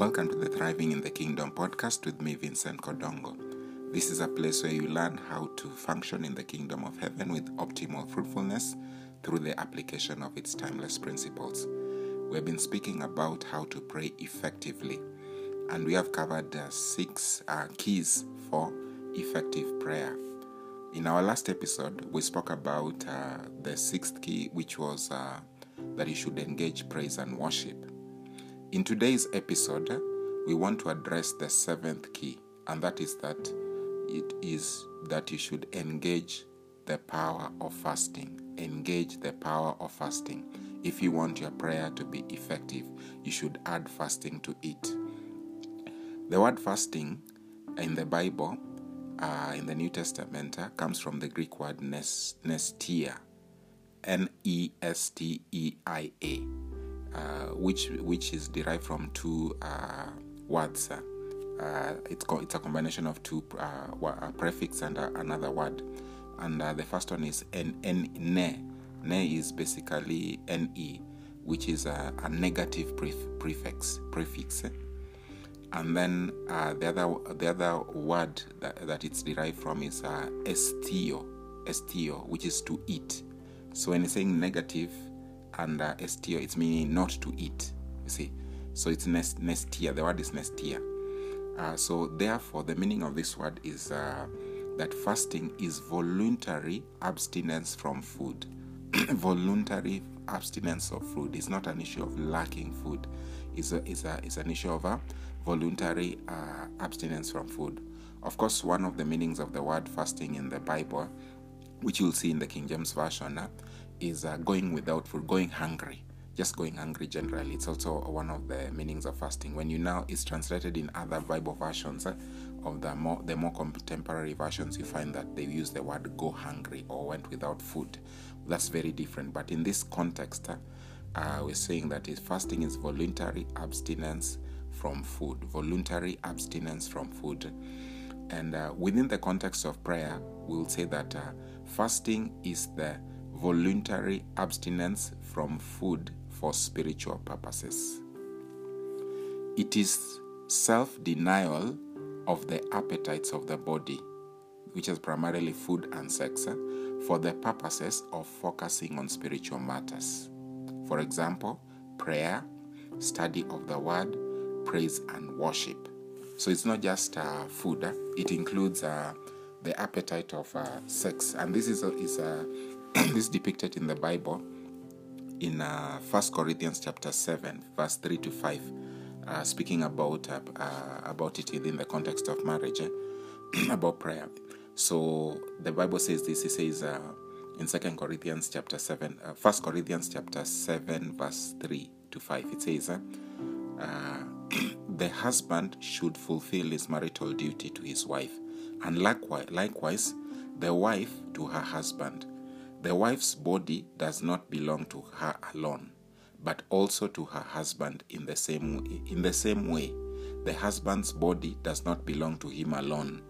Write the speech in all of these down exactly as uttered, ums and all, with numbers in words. Welcome to the Thriving in the Kingdom podcast with me, Vincent Kodongo. This is a place where you learn how to function in the kingdom of heaven with optimal fruitfulness through the application of its timeless principles. We have been speaking about how to pray effectively, and we have covered uh, six uh, keys for effective prayer. In our last episode, we spoke about uh, the sixth key, which was uh, that you should engage praise and worship. In today's episode, we want to address the seventh key, and that is that it is that you should engage the power of fasting. Engage the power of fasting. If you want your prayer to be effective, you should add fasting to it. The word fasting in the Bible, uh, in the New Testament, uh, comes from the Greek word nestia, N E S T E I A. Uh, which which is derived from two uh, words. Uh, it's co- it's a combination of two uh, wa- a prefix and a, another word. And uh, the first one is n n ne. Ne is basically ne, which is a, a negative pref- prefix prefix. And then uh, the other the other word that, that it's derived from is uh, estio estio, which is to eat. So when you're saying negative and uh, estio, it's meaning not to eat, you see. So it's nest, nestia, the word is nestia. Uh, so therefore, the meaning of this word is uh, that fasting is voluntary abstinence from food. Voluntary abstinence of food. It's not an issue of lacking food. It's, a, it's, a, it's an issue of a voluntary uh, abstinence from food. Of course, one of the meanings of the word fasting in the Bible, which you'll see in the King James Version, uh, is uh, going without food, going hungry, just going hungry generally. It's also one of the meanings of fasting. When you now, it's translated in other Bible versions, uh, of the more the more contemporary versions, you find that they use the word go hungry or went without food. That's very different. But in this context, uh, uh, we're saying that is fasting is voluntary abstinence from food, voluntary abstinence from food. And uh, within the context of prayer, we'll say that uh, fasting is the voluntary abstinence from food for spiritual purposes. It is self-denial of the appetites of the body, which is primarily food and sex, for the purposes of focusing on spiritual matters. For example, prayer, study of the word, praise and worship. So it's not just uh, food, uh, it includes uh, the appetite of uh, sex. And this is a, is a this is depicted in the Bible in uh, First Corinthians chapter seven, verse three to five, uh, speaking about uh, uh, about it within the context of marriage, eh? About prayer. So the Bible says this, it says uh, in Second Corinthians chapter seven, uh, First Corinthians chapter seven, verse three to five, it says, uh, uh, the husband should fulfill his marital duty to his wife, and likewise, likewise the wife to her husband. The wife's body does not belong to her alone, but also to her husband in the same in the same way. The husband's body does not belong to him alone,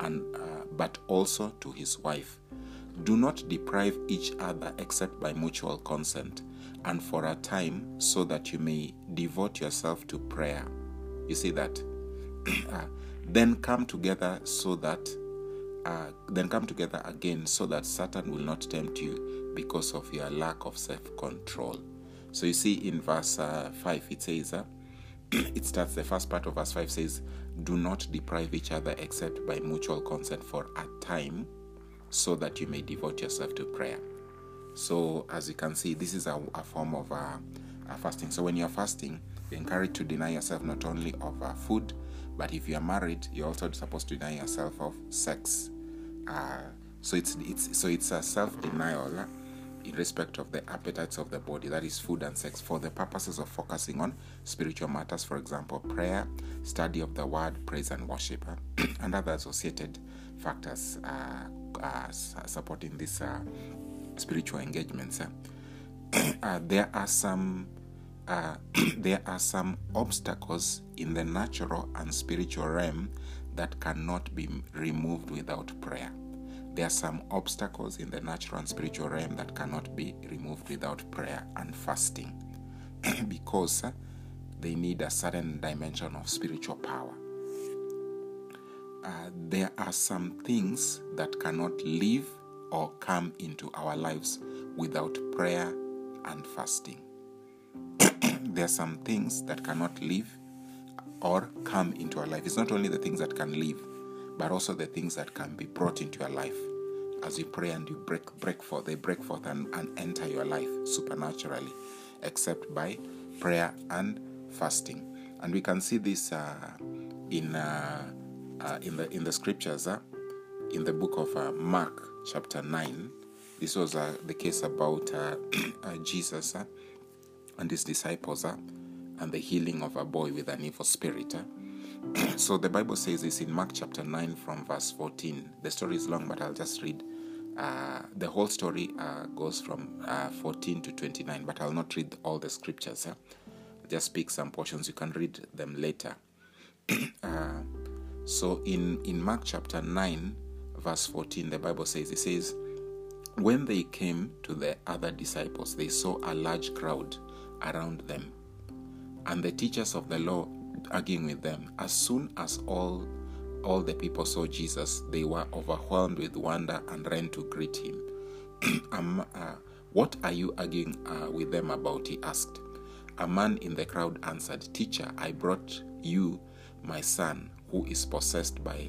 and uh, but also to his wife. Do not deprive each other except by mutual consent, and for a time, so that you may devote yourself to prayer. You see that? uh, then come together so that Uh, then come together again so that Satan will not tempt you because of your lack of self-control. So you see in verse uh, five, it says, uh, it starts, the first part of verse five says, do not deprive each other except by mutual consent for a time so that you may devote yourself to prayer. So as you can see, this is a, a form of uh, a fasting. So when you're fasting, you're encouraged to deny yourself not only of uh, food, but if you're married, you're also supposed to deny yourself of sex. Uh, so it's it's so it's a self-denial uh, in respect of the appetites of the body, that is food and sex, for the purposes of focusing on spiritual matters, for example, prayer, study of the word, praise and worship, uh, and other associated factors uh, uh, supporting these uh, spiritual engagements. Uh. uh, there are some uh, there are some obstacles in the natural and spiritual realm that cannot be removed without prayer. There are some obstacles in the natural and spiritual realm that cannot be removed without prayer and fasting. Because they need a certain dimension of spiritual power. Uh, there are some things that cannot live or come into our lives without prayer and fasting. There are some things that cannot live or come into our life. It's not only the things that can live, but also the things that can be brought into your life. As you pray and you break, break forth, they break forth and, and enter your life supernaturally, except by prayer and fasting. And we can see this uh, in uh, uh, in the in the scriptures, uh, in the book of uh, Mark, chapter nine. This was uh, the case about uh, uh, Jesus uh, and his disciples uh, and the healing of a boy with an evil spirit. Uh. So the Bible says this in Mark chapter nine from verse fourteen. The story is long, but I'll just read. Uh, the whole story uh, goes from uh, fourteen to twenty-nine, but I'll not read all the scriptures. Huh? I'll just pick some portions. You can read them later. uh, so in, in Mark chapter nine, verse fourteen, the Bible says, it says, when they came to the other disciples, they saw a large crowd around them, and the teachers of the law arguing with them. As soon as all all the people saw Jesus, they were overwhelmed with wonder and ran to greet him. um, uh, what are you arguing uh, with them about? He asked. A man in the crowd answered, Teacher, I brought you my son, who is possessed by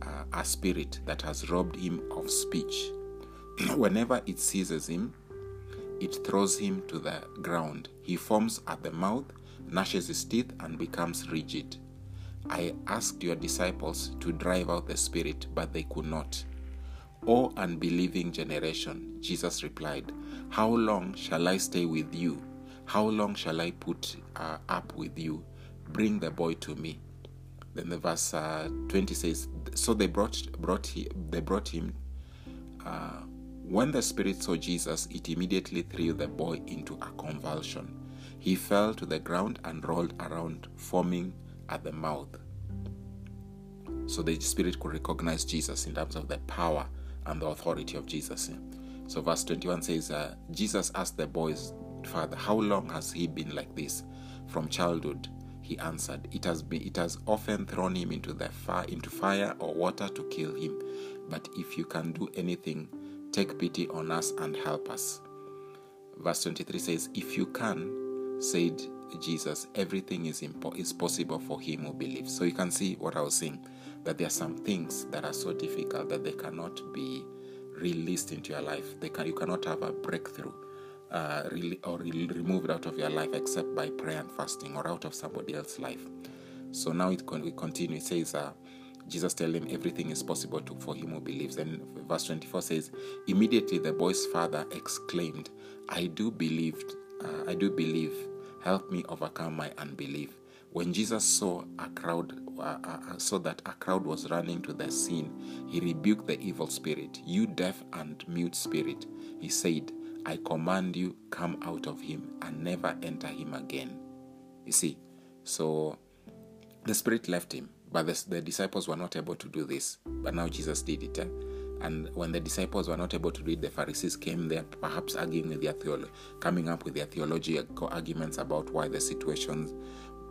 uh, a spirit that has robbed him of speech. Whenever it seizes him, it throws him to the ground. He foams at the mouth, gnashes his teeth, and becomes rigid. I asked your disciples to drive out the spirit, but they could not. O unbelieving generation, Jesus replied, how long shall I stay with you? How long shall I put uh, up with you? Bring the boy to me. Then the verse uh, twenty says, so they brought, brought he, they brought him. Uh, when the spirit saw Jesus, it immediately threw the boy into a convulsion. He fell to the ground and rolled around, foaming at the mouth. So the spirit could recognize Jesus in terms of the power and the authority of Jesus. So verse twenty-one says, uh, Jesus asked the boy's father, how long has he been like this? From childhood, he answered, it has been, it has often thrown him into the fire, into fire or water to kill him. But if you can do anything, take pity on us and help us. Verse twenty-three says, if you can, said Jesus, everything is impo- is possible for him who believes. So you can see what I was saying, that there are some things that are so difficult that they cannot be released into your life. They can, you cannot have a breakthrough uh, re- or re- removed out of your life except by prayer and fasting, or out of somebody else's life. So now it con- we continue. It says, uh, Jesus tells him everything is possible to, for him who believes. And verse twenty-four says, immediately the boy's father exclaimed, I do believe, uh, I do believe. Help me overcome my unbelief. When Jesus saw a crowd, uh, uh, saw that a crowd was running to the scene, he rebuked the evil spirit. You deaf and mute spirit, he said, I command you, come out of him and never enter him again. You see, so the spirit left him, but the, the disciples were not able to do this. But now Jesus did it. Eh? And when the disciples were not able to read, the Pharisees came there, perhaps arguing with their theology, coming up with their theology arguments about why the situations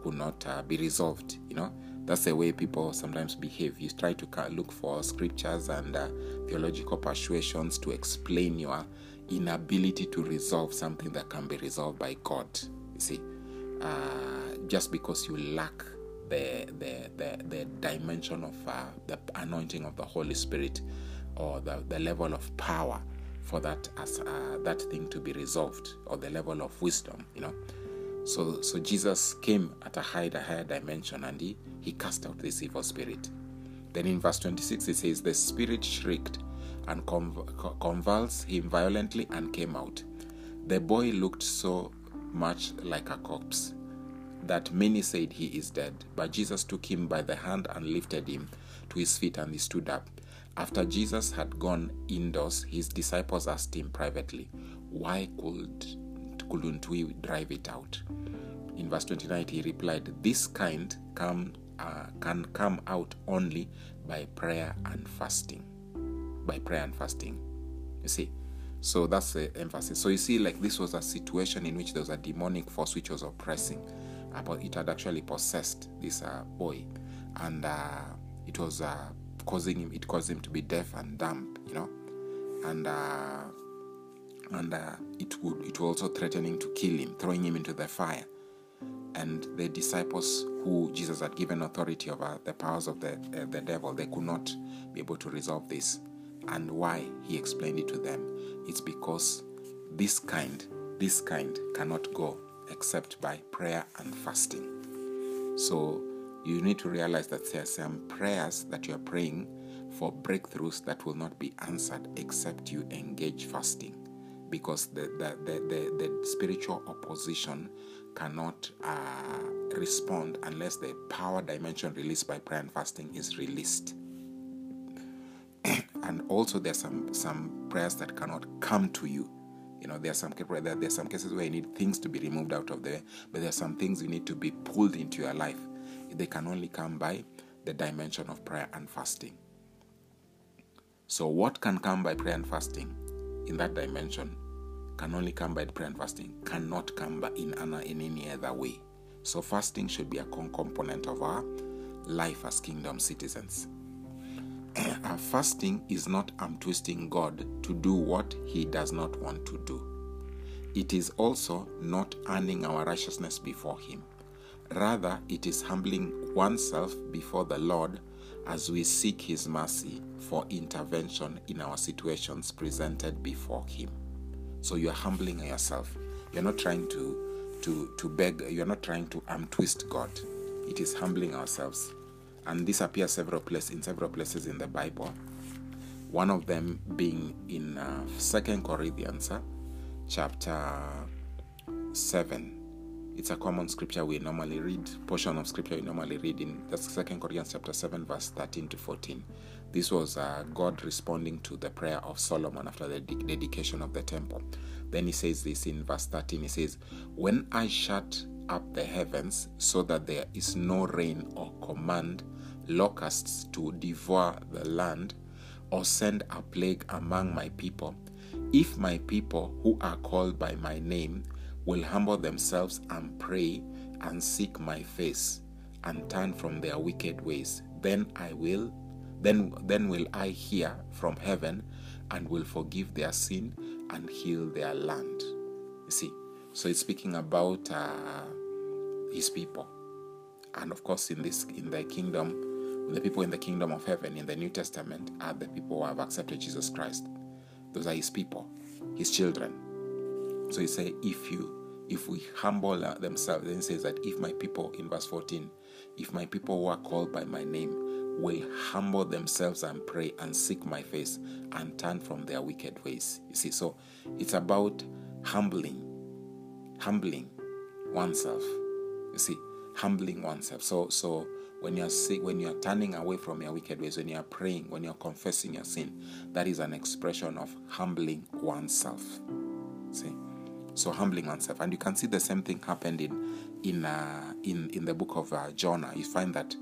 could not uh, be resolved. You know, that's the way people sometimes behave. You try to look for scriptures and uh, theological persuasions to explain your inability to resolve something that can be resolved by God. You see, uh, just because you lack the the the, the dimension of uh, the anointing of the Holy Spirit, or the, the level of power for that as uh, that thing to be resolved, or the level of wisdom, you know. So so Jesus came at a higher, a higher dimension, and he, he cast out this evil spirit. Then in verse twenty-six, it says, the spirit shrieked and conv- convulsed him violently and came out. The boy looked so much like a corpse that many said he is dead. But Jesus took him by the hand and lifted him to his feet, and he stood up. After Jesus had gone indoors, his disciples asked him privately, why could, couldn't we drive it out? In verse twenty-nine, he replied, this kind come, uh, can come out only by prayer and fasting. By prayer and fasting. You see? So that's the emphasis. So you see, like, this was a situation in which there was a demonic force which was oppressing it had actually possessed this uh, boy, and uh, it was uh, causing him. It caused him to be deaf and dumb, you know, and uh, and uh, it would. It was also threatening to kill him, throwing him into the fire. And the disciples, who Jesus had given authority over the powers of the uh, the devil, they could not be able to resolve this. And why? He explained it to them. It's because this kind, this kind cannot go except by prayer and fasting. So you need to realize that there are some prayers that you are praying for breakthroughs that will not be answered except you engage fasting, because the the the, the, the spiritual opposition cannot uh, respond unless the power dimension released by prayer and fasting is released. And also there's some some prayers that cannot come to you. You know, there are some there's some cases where you need things to be removed out of there, but there are some things you need to be pulled into your life. They can only come by the dimension of prayer and fasting. So what can come by prayer and fasting in that dimension can only come by prayer and fasting, cannot come by in, in any other way. So fasting should be a core component of our life as kingdom citizens. Our fasting is not um, twisting God to do what He does not want to do. It is also not earning our righteousness before Him. Rather, it is humbling oneself before the Lord as we seek His mercy for intervention in our situations presented before Him. So you are humbling yourself. You are not trying to, to, to beg. You are not trying to um, twist God. It is humbling ourselves. And this appears several places in several places in the Bible. One of them being in uh, Second Corinthians uh, chapter seven. It's a common scripture we normally read, portion of scripture we normally read in that's Second Corinthians chapter seven, verse thirteen to fourteen. This was uh, God responding to the prayer of Solomon after the de- dedication of the temple. Then he says this in verse thirteen. He says, "When I shut up the heavens so that there is no rain, or command locusts to devour the land, or send a plague among my people, if my people who are called by my name will humble themselves and pray and seek my face and turn from their wicked ways, then I will then then will I hear from heaven and will forgive their sin and heal their land." You see, so it's speaking about uh, His people. And of course, in this in the kingdom, the people in the kingdom of heaven in the New Testament are the people who have accepted Jesus Christ. Those are His people, His children. So He says, if you if we humble themselves, then He says that if my people, in verse fourteen, if my people who are called by my name will humble themselves and pray and seek my face and turn from their wicked ways. You see, so it's about humbling, humbling oneself. You see, humbling oneself. So, so when you're sick, when you're turning away from your wicked ways, when you're praying, when you're confessing your sin, that is an expression of humbling oneself. See, so humbling oneself, and you can see the same thing happened in in uh, in in the book of uh, Jonah. You find that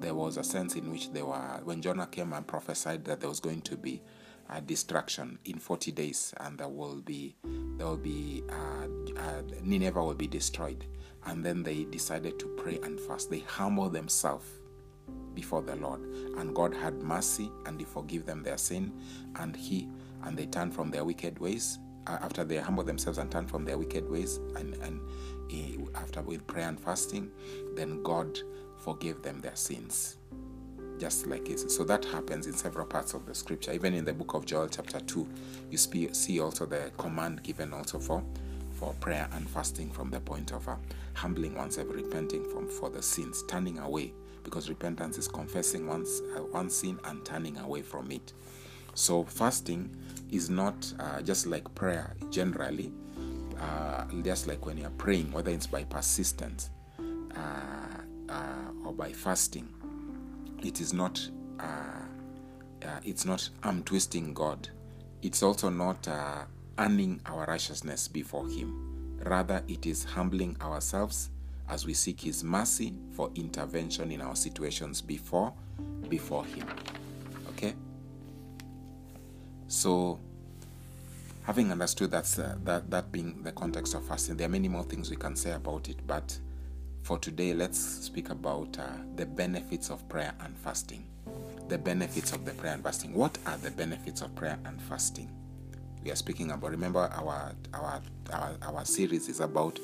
there was a sense in which they were, when Jonah came and prophesied that there was going to be a destruction in forty days, and there will be there will be uh, uh, Nineveh will be destroyed. And then they decided to pray and fast. They humbled themselves before the Lord, and God had mercy, and He forgave them their sin, and He and they turned from their wicked ways. Uh, after they humbled themselves and turned from their wicked ways, and and he, after with prayer and fasting, then God forgave them their sins, just like it. So that happens in several parts of the scripture. Even in the book of Joel, chapter two, you spe- see also the command given also for. for prayer and fasting from the point of uh, humbling oneself, repenting from for the sins, turning away, because repentance is confessing one's uh, one sin and turning away from it. So fasting is not uh, just like prayer generally, uh, just like when you're praying, whether it's by persistence uh, uh, or by fasting, it is not uh, uh, it's not arm twisting God. It's also not uh, earning our righteousness before Him. Rather, it is humbling ourselves as we seek His mercy for intervention in our situations before before Him. Okay? So, having understood that, uh, that, that being the context of fasting, there are many more things we can say about it, but For today, let's speak about uh, the benefits of prayer and fasting. The benefits of the prayer and fasting. What are the benefits of prayer and fasting? We are speaking about, remember, our our our, our series is about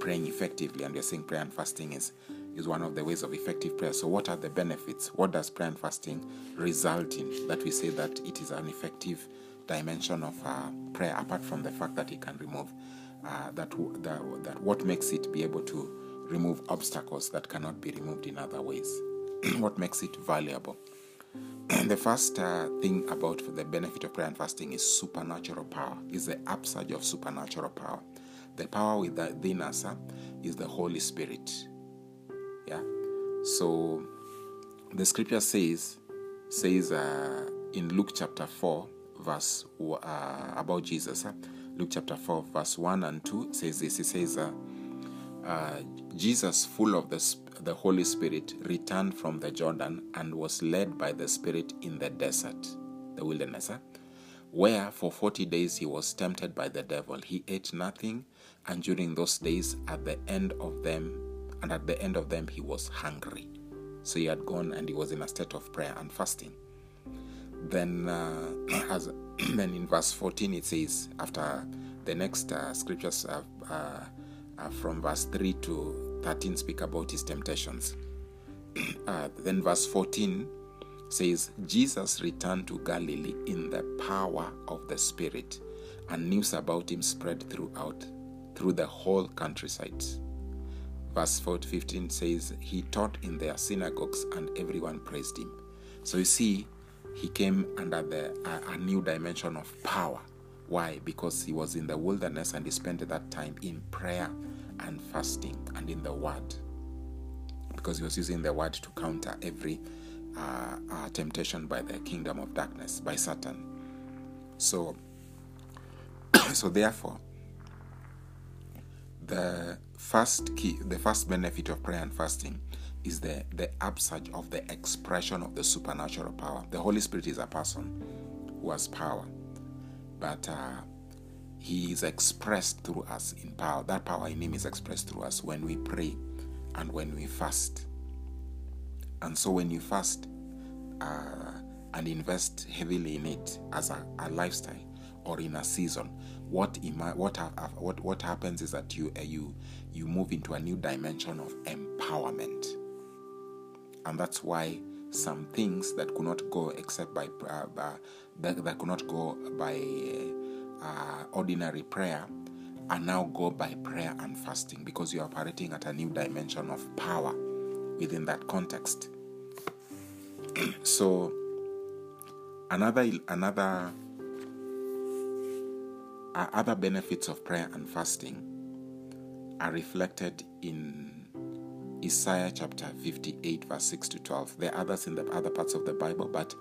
praying effectively, and we are saying prayer and fasting is, is one of the ways of effective prayer. So what are the benefits? What does prayer and fasting result in? That we say that it is an effective dimension of uh, prayer, apart from the fact that it can remove, uh, that, that, that what makes it be able to remove obstacles that cannot be removed in other ways. What makes it valuable? The first uh, thing about the benefit of prayer and fasting is supernatural power, is the upsurge of supernatural power. The power within us uh, is the Holy Spirit. Yeah. So the scripture says, says uh, in Luke chapter four, verse uh, about Jesus. Uh, Luke chapter four, verse one and two says this. It says, uh, uh, Jesus, full of the the Holy Spirit, returned from the Jordan and was led by the Spirit in the desert, the wilderness. Uh, where for forty days he was tempted by the devil. He ate nothing, and during those days, at the end of them, and at the end of them he was hungry. So he had gone and he was in a state of prayer and fasting. Then, uh, as then in verse fourteen it says, after the next uh, scriptures uh, uh, uh, from verse three to thirteen speak about his temptations. uh, then verse fourteen says, Jesus returned to Galilee in the power of the Spirit, and news about him spread throughout, through the whole countryside. Verse fifteen says, he taught in their synagogues and everyone praised him. So you see, he came under the, a, a new dimension of power. Why? Because he was in the wilderness and he spent that time in prayer and fasting and in the Word. Because he was using the Word to counter every Uh, uh, temptation by the kingdom of darkness, by Satan. So, so therefore, the first key, the first benefit of prayer and fasting is the, the upsurge of the expression of the supernatural power. The Holy Spirit is a person who has power, but uh, he is expressed through us in power. That power in him is expressed through us when we pray and when we fast. And so when you fast uh, and invest heavily in it as a, a lifestyle or in a season, what ima- what ha- what what happens is that you uh, you you move into a new dimension of empowerment, and that's why some things that could not go except by, uh, by that, that could not go by uh, ordinary prayer are now go by prayer and fasting, because you are operating at a new dimension of power within that context. So another another uh, other benefits of prayer and fasting are reflected in Isaiah chapter fifty-eight verse six to twelve. There are others in the other parts of the Bible, but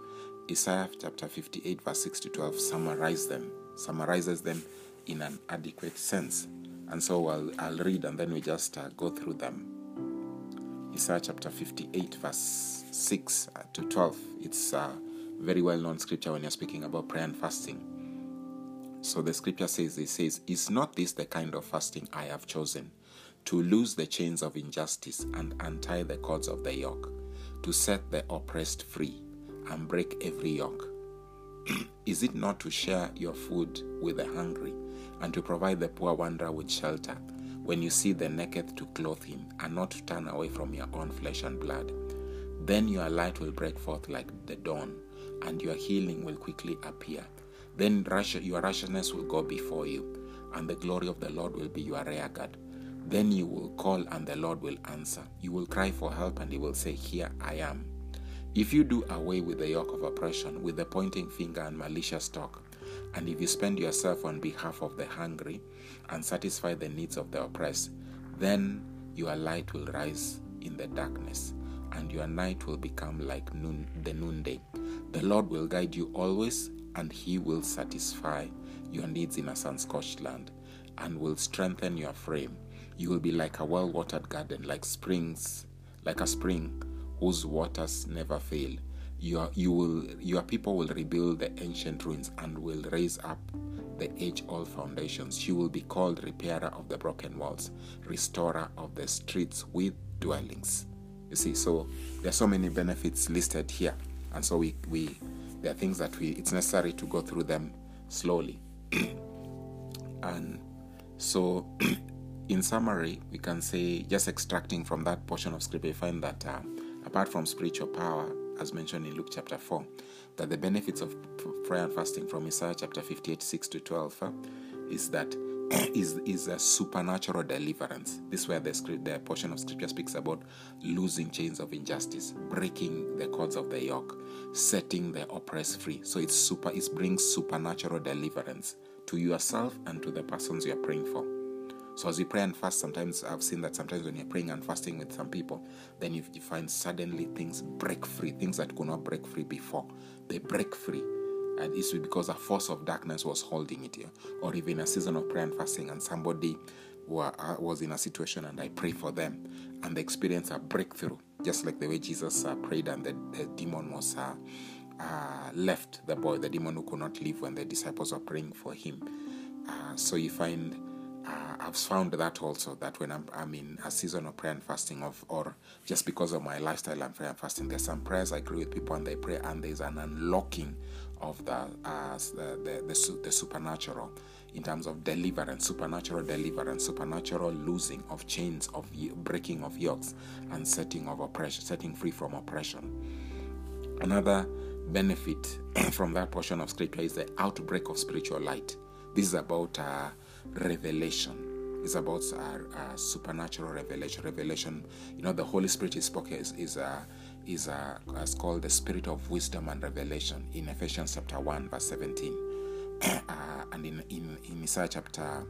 Isaiah chapter fifty-eight verse six to twelve summarize them, summarizes them in an adequate sense. And so I'll, I'll read and then we just uh, go through them. Isaiah chapter fifty-eight verse six to twelve. It's a very well-known scripture when you're speaking about prayer and fasting. So the scripture says, it says, is not this the kind of fasting I have chosen? To loose the chains of injustice and untie the cords of the yoke, to set the oppressed free and break every yoke. Is it not to share your food with the hungry and to provide the poor wanderer with shelter? When you see the naked, to clothe him, and not to turn away from your own flesh and blood. Then your light will break forth like the dawn, and your healing will quickly appear. Then your righteousness will go before you, and the glory of the Lord will be your rear guard. Then you will call, and the Lord will answer. You will cry for help, and he will say, here I am. If you do away with the yoke of oppression, with the pointing finger and malicious talk, and if you spend yourself on behalf of the hungry and satisfy the needs of the oppressed, then your light will rise in the darkness, and your night will become like noon, the noonday. The Lord will guide you always, and he will satisfy your needs in a sun-scorched land, and will strengthen your frame. You will be like a well-watered garden, like springs, like a spring whose waters never fail. your you will your people will rebuild the ancient ruins and will raise up the age-old foundations. You will be called repairer of the broken walls, restorer of the streets with dwellings. You see, so there are so many benefits listed here, and so we we there are things that we it's necessary to go through them slowly. And so, in summary, we can say, just extracting from that portion of scripture, we find that uh, apart from spiritual power, as mentioned in Luke chapter four, that the benefits of prayer and fasting from Isaiah chapter fifty-eight, six to twelve, uh, is that is is a supernatural deliverance. This is where the, script, the portion of scripture speaks about losing chains of injustice, breaking the cords of the yoke, setting the oppressed free. So it's super. It brings supernatural deliverance to yourself and to the persons you are praying for. So as we pray and fast, sometimes I've seen that sometimes when you're praying and fasting with some people, then you, you find suddenly things break free, things that could not break free before. They break free. And it's because a force of darkness was holding it here. Or even a season of prayer and fasting, and somebody were, uh, was in a situation, and I pray for them, and they experience a breakthrough, just like the way Jesus uh, prayed and the, the demon was uh, uh, left, the boy, the demon who could not leave when the disciples were praying for him. Uh, so you find, uh, I've found that also, that when I'm, I'm in a season of prayer and fasting, of, or just because of my lifestyle and prayer and fasting, there's some prayers I agree with people and they pray, and there's an unlocking of the, uh, the, the the supernatural in terms of deliverance, supernatural deliverance, supernatural losing of chains, of breaking of yokes, and setting of oppression, setting free from oppression. Another benefit from that portion of scripture is the outbreak of spiritual light. This is about uh, revelation. It's about uh, uh, supernatural revelation. Revelation, you know, the Holy Spirit is spoken is is uh, is uh, called the Spirit of Wisdom and Revelation in Ephesians chapter one verse seventeen, uh, and in, in in Isaiah chapter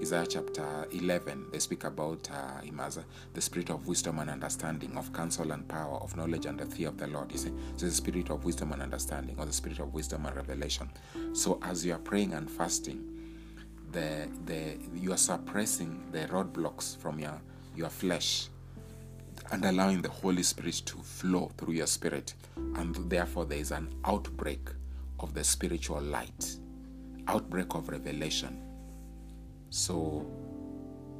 Isaiah chapter eleven they speak about uh, him as uh, the Spirit of Wisdom and Understanding, of counsel and power, of knowledge and the fear of the Lord. You see, so the Spirit of Wisdom and Understanding, or the Spirit of Wisdom and Revelation. So as you are praying and fasting, The, the you are suppressing the roadblocks from your, your flesh and allowing the Holy Spirit to flow through your spirit, and therefore there is an outbreak of the spiritual light, outbreak of revelation. So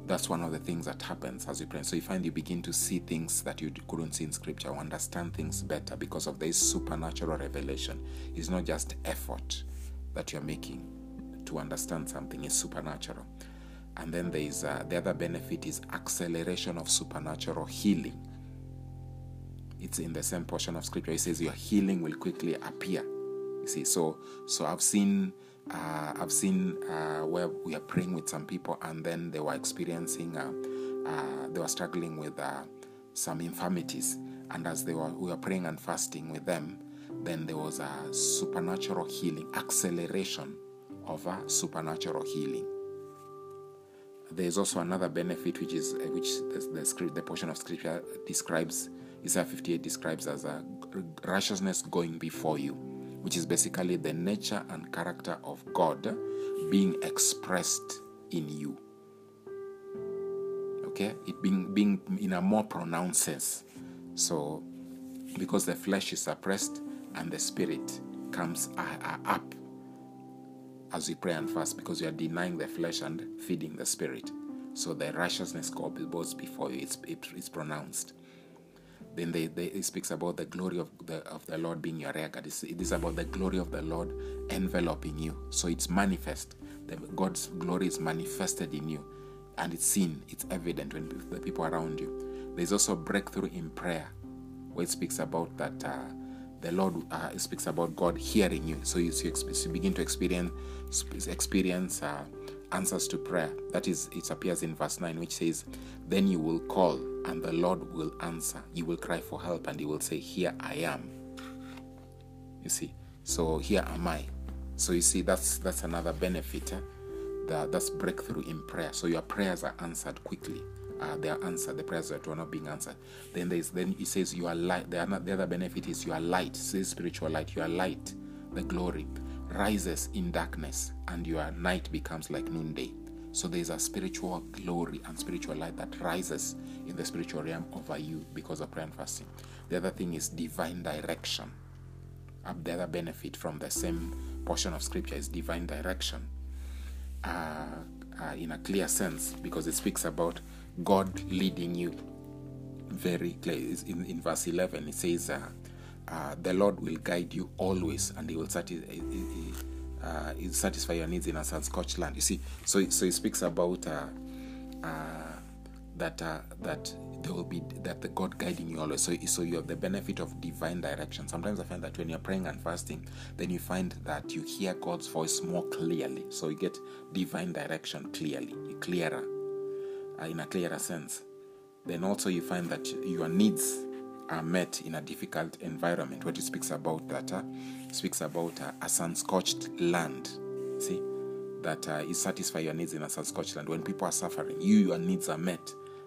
that's one of the things that happens as you pray. So you find you begin to see things that you couldn't see in scripture, or understand things better because of this supernatural revelation. It's not just effort that you're making to understand something, is supernatural. And then there is uh, the other benefit is acceleration of supernatural healing. It's in the same portion of scripture. It says your healing will quickly appear. You see, so so I've seen uh, I've seen uh, where we are praying with some people, and then they were experiencing uh, uh, they were struggling with uh, some infirmities, and as they were we were praying and fasting with them, then there was a supernatural healing, acceleration of a supernatural healing. There is also another benefit, which is which the, the script, the portion of scripture describes. Isaiah fifty-eight describes as a righteousness going before you, which is basically the nature and character of God being expressed in you. Okay, it being being in a more pronounced sense. So, because the flesh is suppressed and the spirit comes up as you pray and fast, because you are denying the flesh and feeding the spirit. So the righteousness God goes before you, it's, it, it's pronounced. Then they, they, it speaks about the glory of the, of the Lord being your rear guard. It's, it is about the glory of the Lord enveloping you. So it's manifest. The, God's glory is manifested in you, and it's seen, it's evident when the people around you. There's also breakthrough in prayer, where it speaks about that uh, the Lord uh, speaks about God hearing you, so you, you begin to experience experience uh, answers to prayer. That is, it appears in verse nine, which says, "Then you will call, and the Lord will answer. You will cry for help, and He will say, 'Here I am.'" You see, so here am I. So you see, that's that's another benefit. Eh? That that's breakthrough in prayer. So your prayers are answered quickly. Uh, they are answered. The prayers that were not being answered. Then there is. Then it says you are light. The other benefit is you are light. It says spiritual light. You are light. The glory rises in darkness, and your night becomes like noonday. So there is a spiritual glory and spiritual light that rises in the spiritual realm over you because of prayer and fasting. The other thing is divine direction. the other benefit from the same portion of scripture is divine direction uh, uh, in a clear sense, because it speaks about God leading you very clearly. In, in verse eleven, it says, uh, uh, the Lord will guide you always, and he will satisfy, uh, he will satisfy your needs in a sun-scorched land. You see, so, so it speaks about uh, uh, that uh, that there will be that the God guiding you always. So, so you have the benefit of divine direction. Sometimes I find that when you're praying and fasting, then you find that you hear God's voice more clearly. So you get divine direction clearly, clearer, uh, in a clearer sense. Then also you find that your needs are met in a difficult environment. What it speaks about that uh, speaks about uh, a sun-scorched land. See, that uh, it satisfies your needs in a sun-scorched land. When people are suffering, you your needs are met,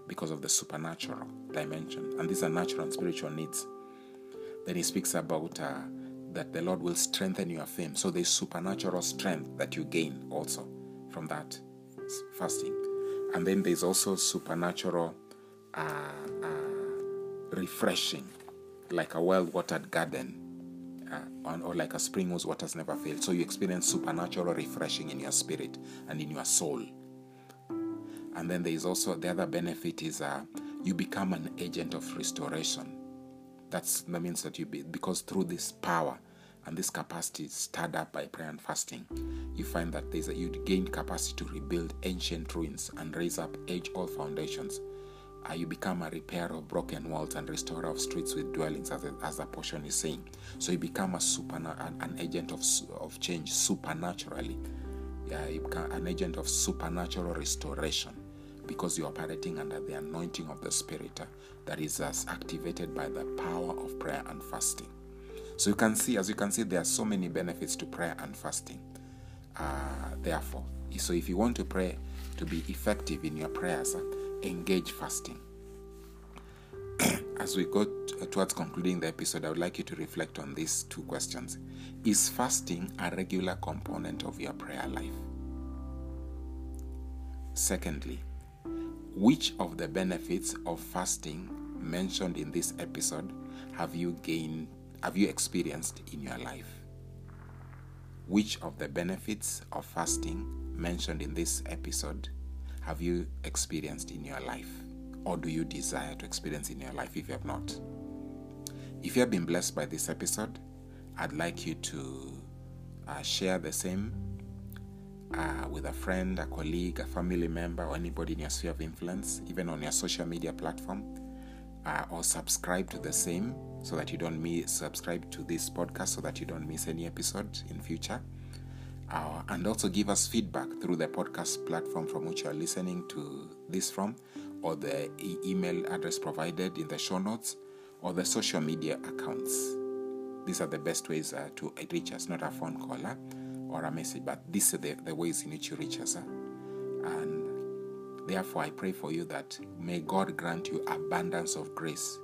because of the supernatural dimension. And these are natural and spiritual needs. Then he speaks about uh, that the Lord will strengthen your faith. So there's supernatural strength that you gain also from that fasting. And then there's also supernatural uh, uh, refreshing, like a well-watered garden, uh, or, or like a spring whose waters never fail. So you experience supernatural refreshing in your spirit and in your soul. And then there is also the other benefit is uh, you become an agent of restoration. That's, that means that you be, because through this power and this capacity stirred up by prayer and fasting, you find that there's a, you gain capacity to rebuild ancient ruins and raise up age-old foundations. Uh, you become a repairer of broken walls and restorer of streets with dwellings, as, a, as the portion is saying. So you become a super, an, an agent of of change supernaturally. Uh, you become an agent of supernatural restoration, because you're operating under the anointing of the Spirit uh, that is uh, activated by the power of prayer and fasting. So you can see, as you can see, there are so many benefits to prayer and fasting. Uh, therefore, so if you want to pray, to be effective in your prayers, uh, engage fasting. As we go t- towards concluding the episode, I would like you to reflect on these two questions. Is fasting a regular component of your prayer life? Secondly, which of the benefits of fasting mentioned in this episode have you gained, have you experienced in your life? Which of the benefits of fasting mentioned in this episode have you experienced in your life, or do you desire to experience in your life if you have not? If you have been blessed by this episode, I'd like you to uh, share the same Uh, with a friend, a colleague, a family member, or anybody in your sphere of influence, even on your social media platform, uh, or subscribe to the same so that you don't miss, subscribe to this podcast so that you don't miss any episode in future. Uh, and also give us feedback through the podcast platform from which you are listening to this from, or the e- email address provided in the show notes, or the social media accounts. These are the best ways uh, to reach us, not a phone caller or a message, but these are the, the ways in which you reach us. And therefore, I pray for you that may God grant you abundance of grace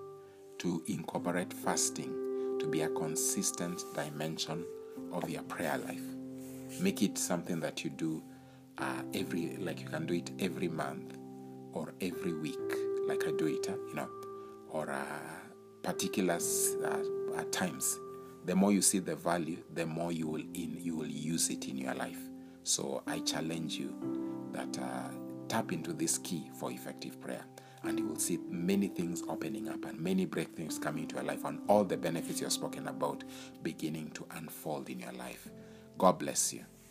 to incorporate fasting to be a consistent dimension of your prayer life. Make it something that you do uh, every, like you can do it every month or every week, like I do it, uh, you know, or uh, particular uh, times. The more you see the value, the more you will in you will use it in your life. So I challenge you that uh, tap into this key for effective prayer, and you will see many things opening up and many breakthroughs coming to your life, and all the benefits you've spoken about beginning to unfold in your life. God bless you.